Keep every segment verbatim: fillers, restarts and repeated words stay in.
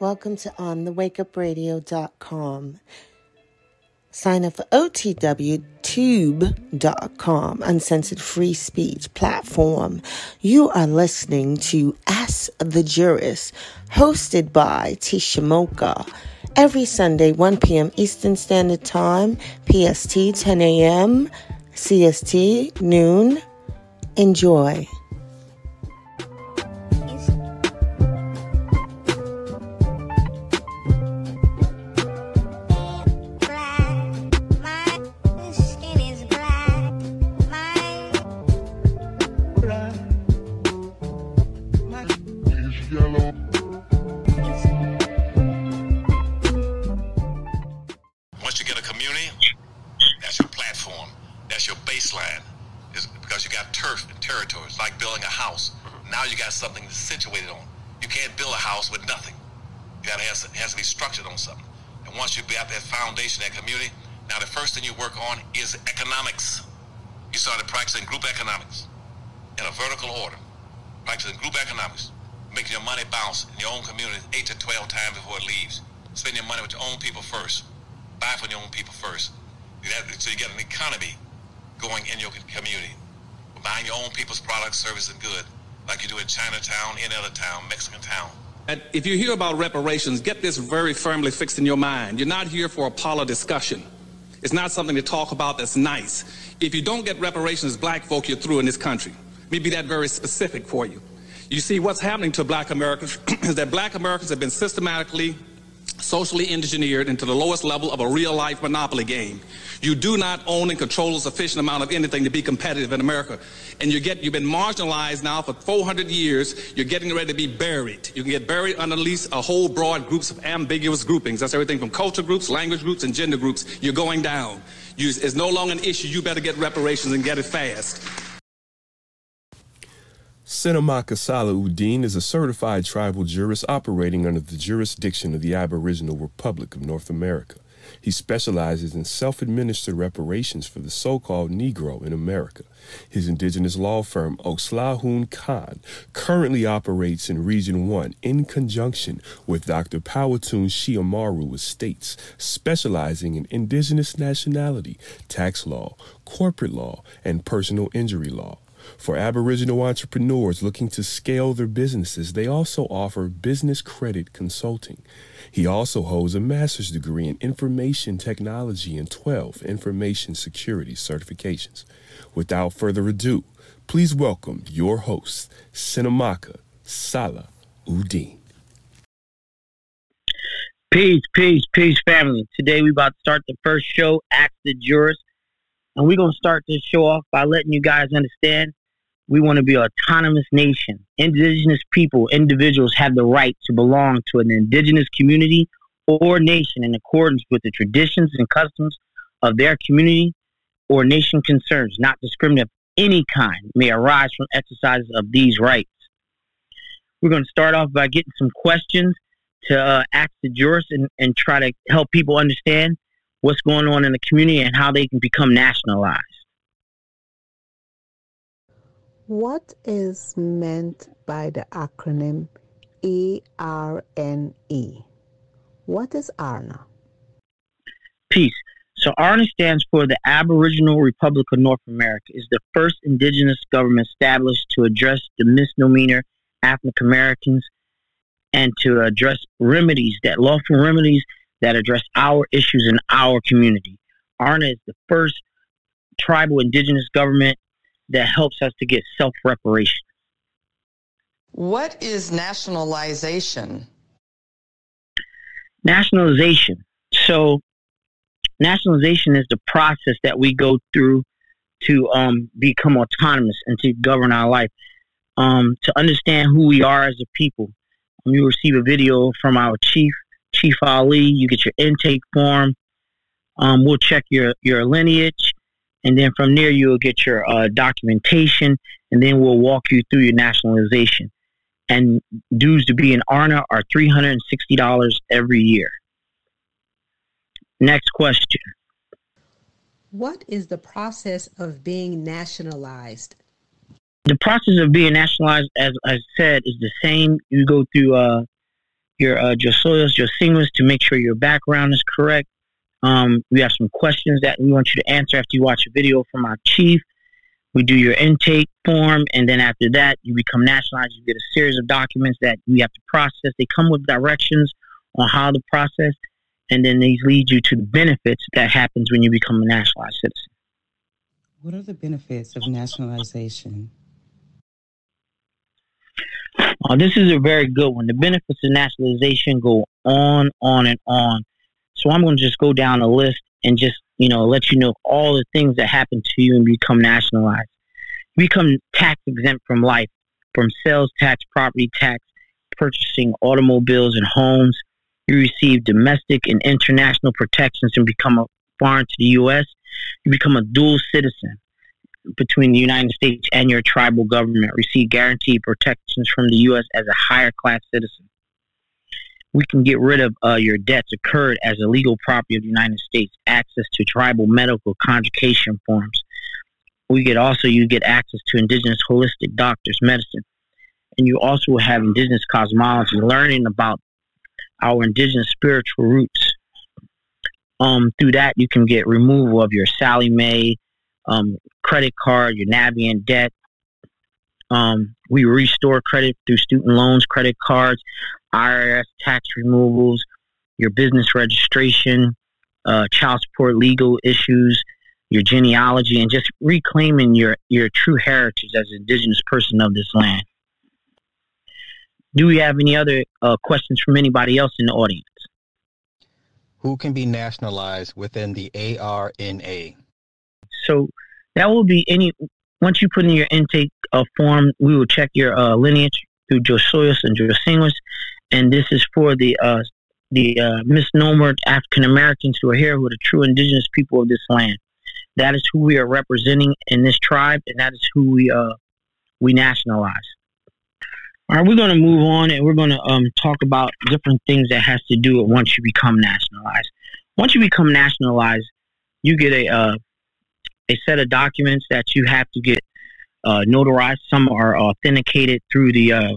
Welcome to On The Wake Up Radio dot com. Sign up for O T W Tube dot com, uncensored free speech platform. You are listening to Ask the Jurist, hosted by Tshimoka, every Sunday, one p.m. Eastern Standard Time, P S T, ten a.m., C S T, noon. Enjoy. If you hear about reparations, get this very firmly fixed in your mind. You're not here for a parlor discussion. It's not something to talk about that's nice. If you don't get reparations, black folk, you're through in this country. Let me be that very specific for you. You see, what's happening to black Americans is that black Americans have been systematically, socially engineered into the lowest level of a real-life monopoly game. You do not own and control a sufficient amount of anything to be competitive in America. And you get, you've been marginalized now for four hundred years. You're getting ready to be buried. You can get buried underneath a whole broad groups of ambiguous groupings. That's everything from culture groups, language groups, and gender groups. You're going down. You, it's no longer an issue. You better get reparations and get it fast. Cinemaka Salahuddin is a certified tribal jurist operating under the jurisdiction of the Aboriginal Republic of North America. He specializes in self-administered reparations for the so-called Negro in America. His indigenous law firm, Okslahoon Khan, currently operates in Region one in conjunction with Doctor Powhatan Shiamaru Estates, specializing in indigenous nationality, tax law, corporate law, and personal injury law. For Aboriginal entrepreneurs looking to scale their businesses, they also offer business credit consulting. He also holds a master's degree in information technology and twelve information security certifications. Without further ado, please welcome your host, Cinemaka Salahuddin. Peace, peace, peace, family. Today we're about to start the first show, Ask the Jurist. And we're going to start this show off by letting you guys understand we want to be an autonomous nation. Indigenous people, individuals have the right to belong to an indigenous community or nation in accordance with the traditions and customs of their community or nation concerns, not discrimination of any kind may arise from exercises of these rights. We're going to start off by getting some questions to uh, ask the jurist and, and try to help people understand what's going on in the community and how they can become nationalized. What is meant by the acronym A R N E? What is A R N A? Peace. So A R N A stands for the Aboriginal Republic of North America. It's the first indigenous government established to address the misnomer African Americans and to address remedies, that lawful remedies that address our issues in our community. A R N A is the first tribal indigenous government that helps us to get self-reparation. What is nationalization? Nationalization. So nationalization is the process that we go through to um, become autonomous and to govern our life, um, to understand who we are as a people. When you receive a video from our chief, Chief Ali, you get your intake form. Um, we'll check your, your lineage, and then from there you'll get your uh, documentation, and then we'll walk you through your nationalization. And dues to be an A R N A are three hundred sixty dollars every year. Next question. What is the process of being nationalized? The process of being nationalized, as I said, is the same. You go through... Uh, your uh, Josoyos, Josingers, to make sure your background is correct. Um, we have some questions that we want you to answer after you watch a video from our chief. We do your intake form, and then after that, you become nationalized. You get a series of documents that we have to process. They come with directions on how to process, and then these lead you to the benefits that happens when you become a nationalized citizen. What are the benefits of nationalization? Uh, this is a very good one. The benefits of nationalization go on, on, and on. So I'm going to just go down a list and just, you know, let you know all the things that happen to you and become nationalized. You become tax exempt from life, from sales tax, property tax, purchasing automobiles and homes. You receive domestic and international protections and become a foreign to the U S. You become a dual citizen between the United States and your tribal government. Receive guaranteed protections from the U S as a higher class citizen. We can get rid of uh, your debts incurred as a legal property of the United States, access to tribal medical conjugation forms. We get also, you get access to indigenous holistic doctors, medicine. And you also have indigenous cosmology, learning about our indigenous spiritual roots. Um, through that, you can get removal of your Sally Mae, um, credit card, your Navient debt. Um, we restore credit through student loans, credit cards, I R S tax removals, your business registration, uh, child support legal issues, your genealogy, and just reclaiming your, your true heritage as an indigenous person of this land. Do we have any other uh, questions from anybody else in the audience? Who can be nationalized within the A R N A? So that will be any, once you put in your intake uh, form, we will check your uh, lineage through Josoyos and Josingers. And this is for the uh, the uh, misnomered African-Americans who are here, who are the true indigenous people of this land. That is who we are representing in this tribe, and that is who we uh, we nationalize. All right, we're going to move on, and we're going to um, talk about different things that has to do with once you become nationalized. Once you become nationalized, you get a uh, a set of documents that you have to get uh, notarized. Some are authenticated through the uh,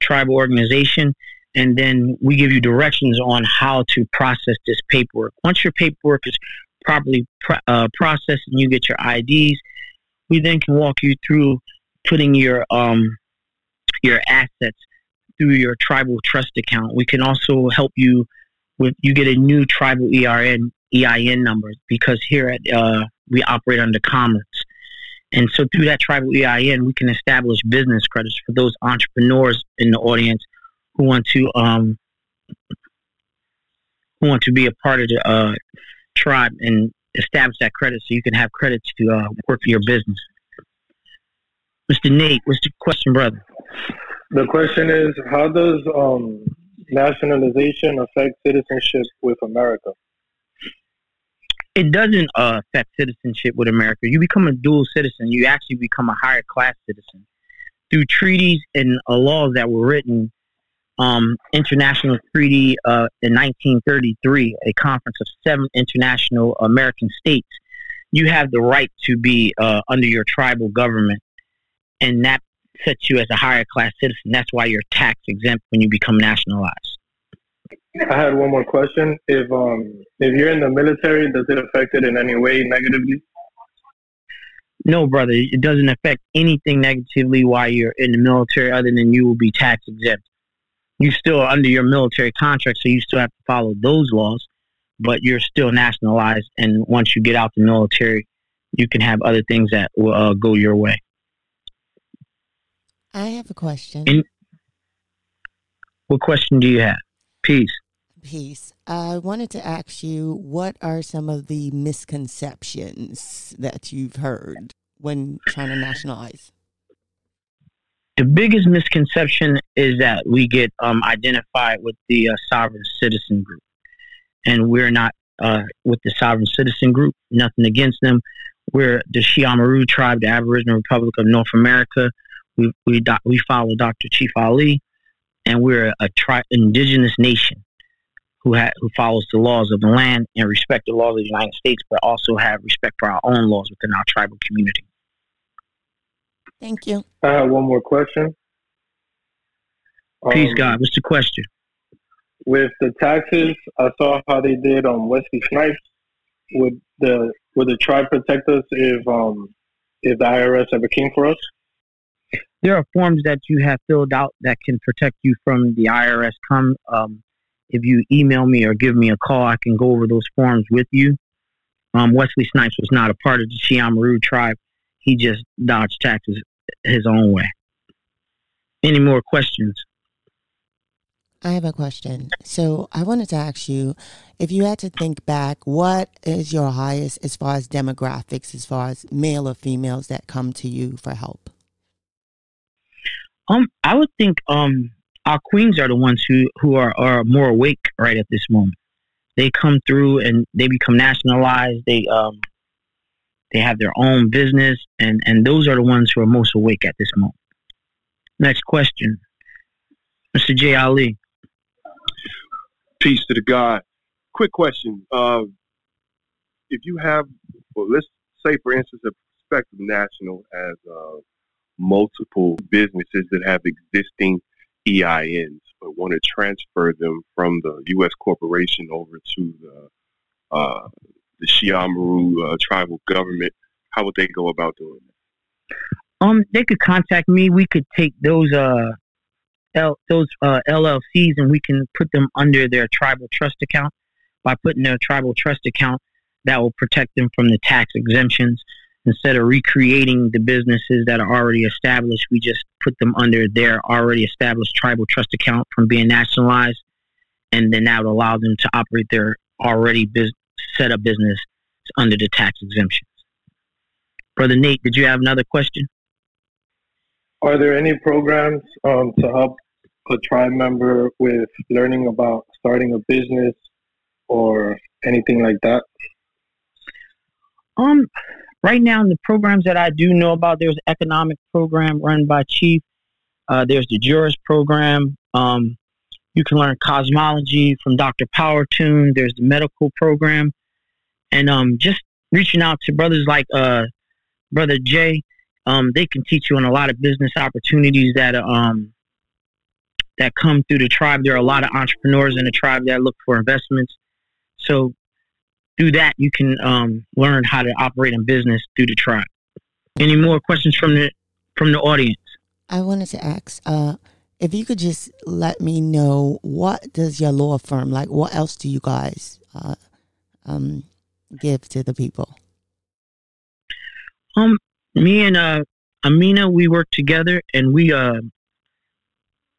tribal organization. And then we give you directions on how to process this paperwork. Once your paperwork is properly pro- uh, processed and you get your I Ds, we then can walk you through putting your um, your assets through your tribal trust account. We can also help you with, you get a new tribal E I N number, because here at uh, we operate under commons. And so through that tribal E I N, we can establish business credits for those entrepreneurs in the audience who want to um, who want to be a part of the uh, tribe and establish that credit, so you can have credits to uh, work for your business. Mister Nate, what's the question, brother? The question is, how does um, nationalization affect citizenship with America? It doesn't uh, affect citizenship with America. You become a dual citizen. You actually become a higher class citizen. Through treaties and uh, laws that were written, Um, international treaty uh, in nineteen thirty-three, a conference of seven international American states, you have the right to be uh, under your tribal government, and that sets you as a higher class citizen. That's why you're tax exempt when you become nationalized. I had one more question. If um, if you're in the military, does it affect it in any way negatively? No, brother. It doesn't affect anything negatively while you're in the military, other than you will be tax exempt. You still are under your military contract, so you still have to follow those laws, but you're still nationalized. And once you get out the military, you can have other things that will uh, go your way. I have a question. And what question do you have? Peace. Peace. I wanted to ask you, what are some of the misconceptions that you've heard when trying to nationalize? The biggest misconception is that we get um, identified with the uh, sovereign citizen group, and we're not uh, with the sovereign citizen group. Nothing against them. We're the Xiomaru tribe, the Aboriginal Republic of North America. We we do, we follow Doctor Chief Ali, and we're a tri- indigenous nation who ha- who follows the laws of the land and respect the laws of the United States, but also have respect for our own laws within our tribal community. Thank you. I have one more question. Please, um, God, what's the question? with the taxes, I saw how they did on um, Wesley Snipes with the with the tribe protect us if um if the I R S ever came for us. There are forms that you have filled out that can protect you from the I R S. Come um, if you email me or give me a call, I can go over those forms with you. Um, Wesley Snipes was not a part of the Xiomaru tribe. He just dodged taxes his own way. Any more questions? I have a question. So I wanted to ask you, if you had to think back, what is your highest as far as demographics, as far as male or females that come to you for help? Um, I would think um, our queens are the ones who, who are, are more awake right at this moment. They come through and they become nationalized. They um, they have their own business, and, and those are the ones who are most awake at this moment. Next question. Mister J. Ali. Peace to the God. Quick question. Uh, if you have, well, let's say, for instance, a prospective national as uh, multiple businesses that have existing E I Ns, but want to transfer them from the U S corporation over to the, uh, the Xiomaru uh, tribal government, how would they go about doing that? Um, they could contact me. We could take those uh, L- those uh, L L Cs and we can put them under their tribal trust account. By putting their tribal trust account, that will protect them from the tax exemptions. Instead of recreating the businesses that are already established, we just put them under their already established tribal trust account from being nationalized, and then that would allow them to operate their already bus- set up business under the tax exemptions. Brother Nate, did you have another question? Are there any programs um, to help a tribe member with learning about starting a business or anything like that? Um, right now, in the programs that I do know about, there's an economic program run by Chief. Uh, there's the Juris program. Um, you can learn cosmology from Doctor PowerTune. There's the medical program. And um, just reaching out to brothers like uh, Brother Jay. Um, they can teach you on a lot of business opportunities that um, that come through the tribe. There are a lot of entrepreneurs in the tribe that look for investments. So through that, you can um, learn how to operate in business through the tribe. Any more questions from the from the audience? I wanted to ask uh, if you could just let me know, what does your law firm, like what else do you guys uh, um, give to the people? Um. Me and uh, Amina, we work together, and we uh,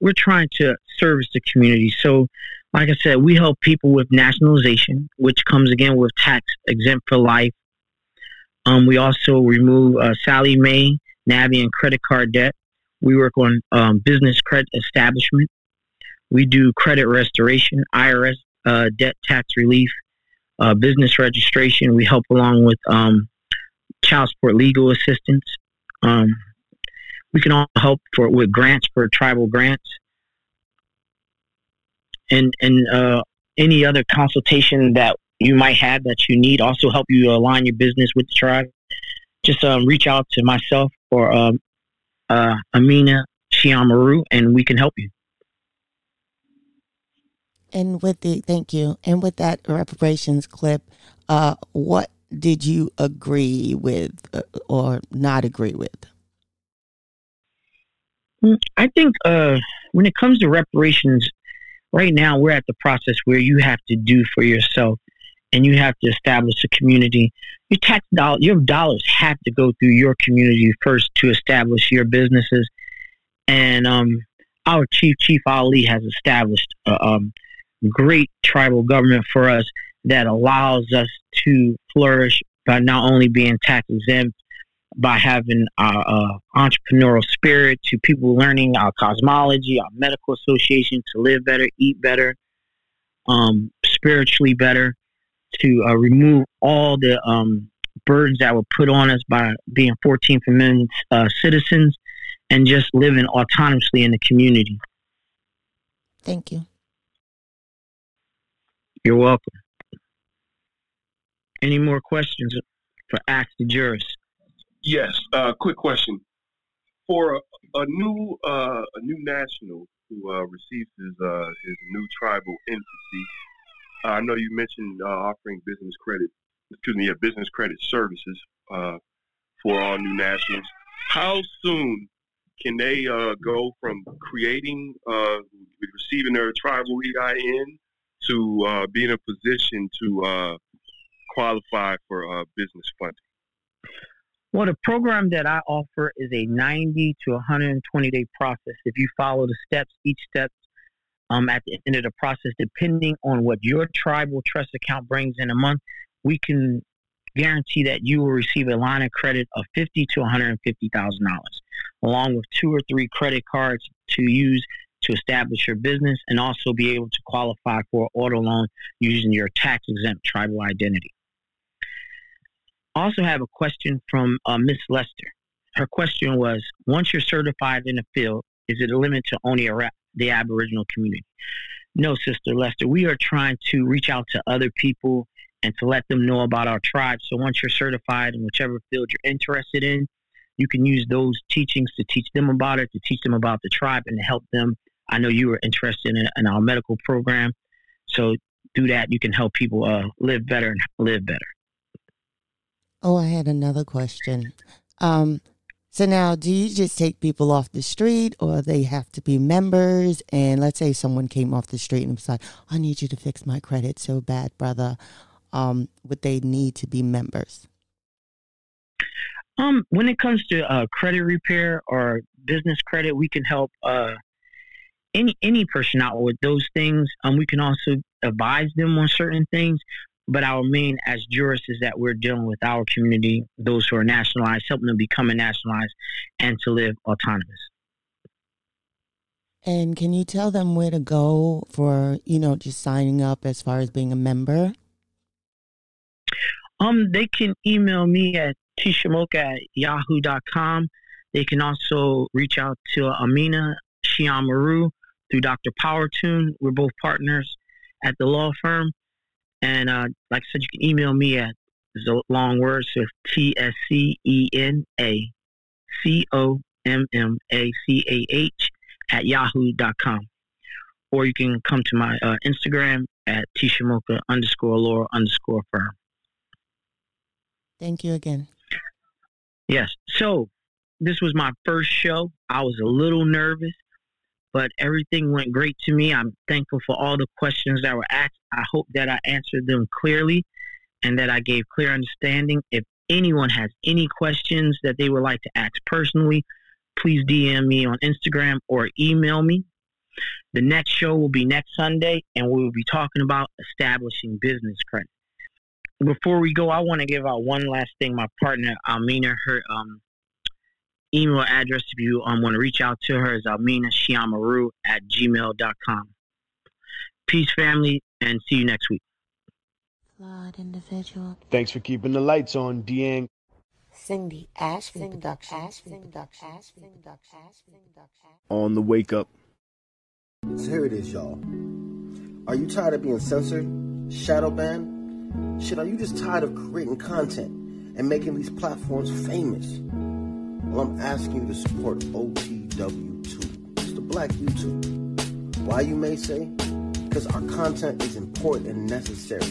we're trying to service the community. So, like I said, we help people with nationalization, which comes again with tax exempt for life. Um, we also remove uh, Sally Mae, N A V I, and credit card debt. We work on um, business credit establishment. We do credit restoration, I R S uh, debt tax relief, uh, business registration. We help along with Um, child support legal assistance. Um, we can all help for with grants for tribal grants, and and uh, any other consultation that you might have that you need. Also help you align your business with the tribe. Just um, reach out to myself or um, uh, Amina Shiamaru, and we can help you. And with the thank you. And with that reparations clip, uh, what did you agree with or not agree with? I think uh, when it comes to reparations, right now we're at the process where you have to do for yourself and you have to establish a community. Your tax dollars, your dollars have to go through your community first to establish your businesses. And um, our chief, Chief Ali, has established a um, great tribal government for us that allows us to flourish by not only being tax exempt, by having our uh, entrepreneurial spirit, to people learning our cosmology, our medical association, to live better, eat better, um, spiritually better, to uh, remove all the um, burdens that were put on us by being fourteenth Amendment uh, citizens, and just living autonomously in the community. Thank you. You're welcome. Any more questions for Ask the Jurors? Yes. Uh, quick question for a, a new uh, a new national who uh, receives his, uh, his new tribal entity. Uh, I know you mentioned uh, offering business credit, excuse me, yeah, business credit services uh, for all new nationals. How soon can they uh, go from creating, uh, receiving their tribal E I N to uh, be in a position to uh, qualify for uh, business funding? Well, the program that I offer is a ninety to one hundred twenty day process. If you follow the steps, each step um, at the end of the process, depending on what your tribal trust account brings in a month, we can guarantee that you will receive a line of credit of fifty thousand dollars to one hundred fifty thousand dollars, along with two or three credit cards to use to establish your business and also be able to qualify for an auto loan using your tax-exempt tribal identity. I also have a question from uh, Miz Lester. Her question was, once you're certified in the field, is it a limit to only a, the Aboriginal community? No, Sister Lester, we are trying to reach out to other people and to let them know about our tribe. So once you're certified in whichever field you're interested in, you can use those teachings to teach them about it, to teach them about the tribe and to help them. I know you were interested in, in our medical program. So through that, you can help people uh, live better and live better. Oh, I had another question. Um, so now, do you just take people off the street, or they have to be members? And let's say someone came off the street and was like, I need you to fix my credit so bad, brother. Um, would they need to be members? Um, when it comes to uh, credit repair or business credit, we can help uh, any any person out with those things. Um, we can also advise them on certain things. But our main as jurists is that we're dealing with our community, those who are nationalized, helping them become a nationalized and to live autonomous. And can you tell them where to go for, you know, just signing up as far as being a member? Um, they can email me at tshimoka at yahoo dot com. They can also reach out to Amina Shiamaru through Doctor PowerTune. We're both partners at the law firm. And uh, like I said, you can email me at, it's a long word, so it's T S C E N A C O M M A C A H at yahoo dot com. Or you can come to my uh, Instagram at Tshimoka underscore Laura underscore firm. Thank you again. Yes. So this was my first show. I was a little nervous, but everything went great to me. I'm thankful for all the questions that were asked. I hope that I answered them clearly and that I gave clear understanding. If anyone has any questions that they would like to ask personally, please D M me on Instagram or email me. The next show will be next Sunday, and we will be talking about establishing business credit. Before we go, I want to give out one last thing. My partner, Almina, her um. email address, if you um, want to reach out to her, is almina shiamaru at gmail dot com. Peace, family, and see you next week. Flawed individual. Thanks for keeping the lights on, Deang. Sing the ash, sing the duck, ash, sing the duck, ash, sing the duck, ash, sing the duck, ash. On the wake up. So here it is, y'all. Are you tired of being censored? Shadow banned? Shit, are you just tired of creating content and making these platforms famous? Well, I'm asking you to support O T W two. It's the black YouTube. Why, you may say? Because our content is important and necessary.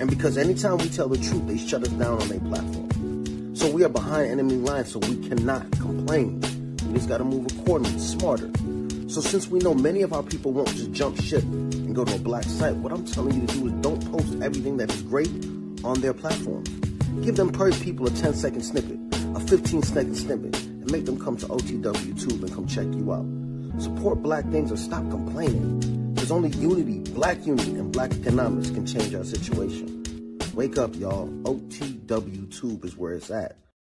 And because anytime we tell the truth, they shut us down on their platform. So we are behind enemy lines, so we cannot complain. We just got to move accordingly, smarter. So since we know many of our people won't just jump ship and go to a black site, what I'm telling you to do is don't post everything that is great on their platform. Give them per people a ten second snippet, a fifteen second snippet, and make them come to O T W Tube and come check you out. Support black things or stop complaining. There's only unity, black unity, and black economics can change our situation. Wake up, y'all. O T W Tube is where it's at.